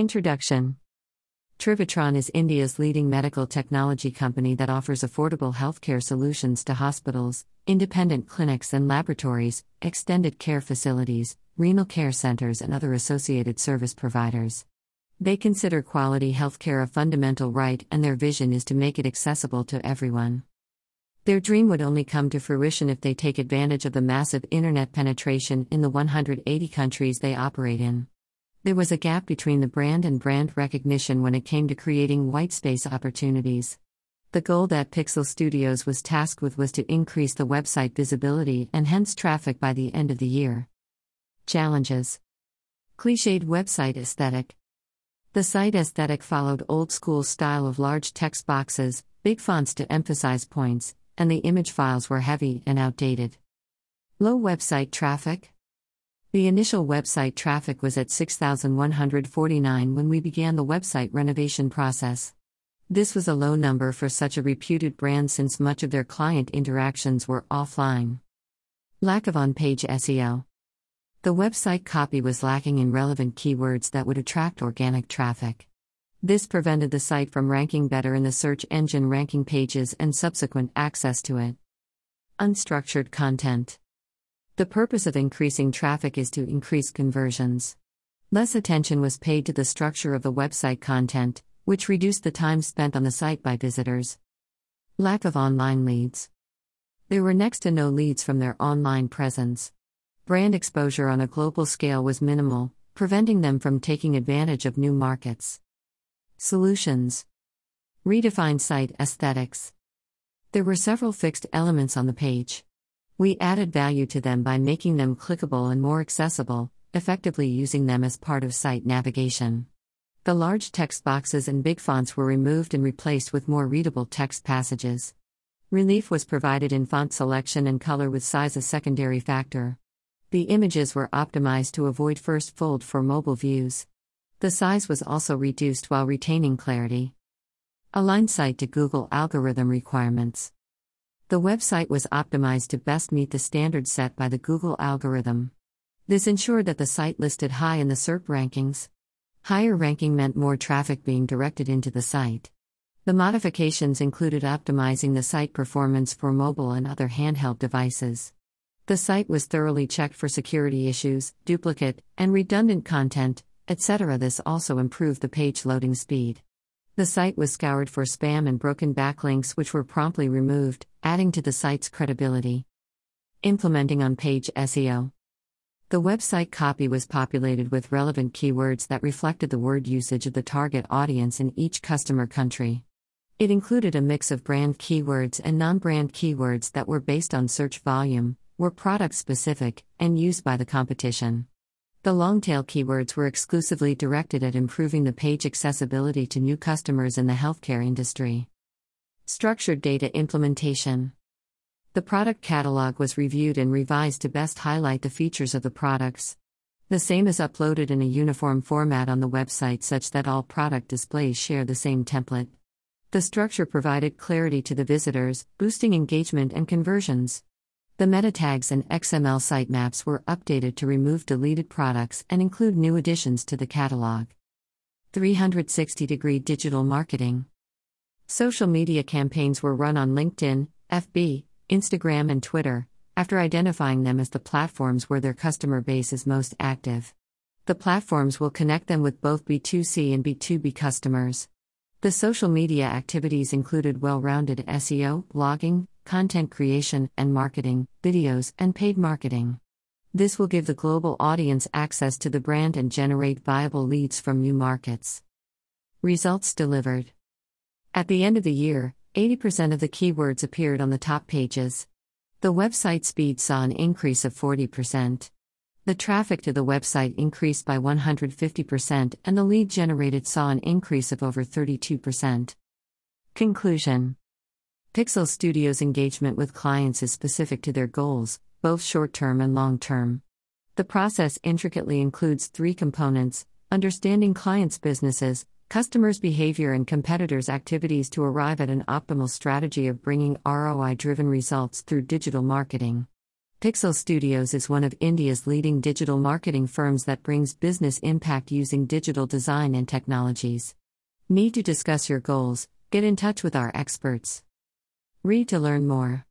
Introduction. Trivitron is India's leading medical technology company that offers affordable healthcare solutions to hospitals, independent clinics and laboratories, extended care facilities, renal care centers and other associated service providers. They consider quality healthcare a fundamental right and their vision is to make it accessible to everyone. Their dream would only come to fruition if they take advantage of the massive internet penetration in the 180 countries they operate in. There was a gap between the brand and brand recognition when it came to creating whitespace opportunities. The goal that Pixel Studios was tasked with was to increase the website visibility and hence traffic by the end of the year. Challenges. Cliched website aesthetic. The site aesthetic followed old-school style of large text boxes, big fonts to emphasize points, and the image files were heavy and outdated. Low website traffic. The initial website traffic was at 6,149 when we began the website renovation process. This was a low number for such a reputed brand since much of their client interactions were offline. Lack of on-page SEO. The website copy was lacking in relevant keywords that would attract organic traffic. This prevented the site from ranking better in the search engine ranking pages and subsequent access to it. Unstructured content. The purpose of increasing traffic is to increase conversions. Less attention was paid to the structure of the website content, which reduced the time spent on the site by visitors. Lack of online leads. There were next to no leads from their online presence. Brand exposure on a global scale was minimal, preventing them from taking advantage of new markets. Solutions. Redefined site aesthetics. There were several fixed elements on the page. We added value to them by making them clickable and more accessible, effectively using them as part of site navigation. The large text boxes and big fonts were removed and replaced with more readable text passages. Relief was provided in font selection and color with size a secondary factor. The images were optimized to avoid first fold for mobile views. The size was also reduced while retaining clarity. Align site to Google algorithm requirements. The website was optimized to best meet the standards set by the Google algorithm. This ensured that the site listed high in the SERP rankings. Higher ranking meant more traffic being directed into the site. The modifications included optimizing the site performance for mobile and other handheld devices. The site was thoroughly checked for security issues, duplicate, and redundant content, etc. This also improved the page loading speed. The site was scoured for spam and broken backlinks which were promptly removed, adding to the site's credibility. Implementing on-page SEO. The website copy was populated with relevant keywords that reflected the word usage of the target audience in each customer country. It included a mix of brand keywords and non-brand keywords that were based on search volume, were product-specific, and used by the competition. The long-tail keywords were exclusively directed at improving the page accessibility to new customers in the healthcare industry. Structured data implementation. The product catalog was reviewed and revised to best highlight the features of the products. The same is uploaded in a uniform format on the website such that all product displays share the same template. The structure provided clarity to the visitors, boosting engagement and conversions. The meta tags and XML sitemaps were updated to remove deleted products and include new additions to the catalog. 360-degree digital marketing. Social media campaigns were run on LinkedIn, FB, Instagram and Twitter, after identifying them as the platforms where their customer base is most active. The platforms will connect them with both B2C and B2B customers. The social media activities included well-rounded SEO, blogging, content creation and marketing, videos, and paid marketing. This will give the global audience access to the brand and generate viable leads from new markets. Results delivered. At the end of the year, 80% of the keywords appeared on the top pages. The website speed saw an increase of 40%. The traffic to the website increased by 150% and the lead generated saw an increase of over 32%. Conclusion. Pixel Studios' engagement with clients is specific to their goals, both short-term and long-term. The process intricately includes three components: understanding clients' businesses, customers' behavior and competitors' activities to arrive at an optimal strategy of bringing ROI-driven results through digital marketing. Pixel Studios is one of India's leading digital marketing firms that brings business impact using digital design and technologies. Need to discuss your goals? Get in touch with our experts. Read to learn more.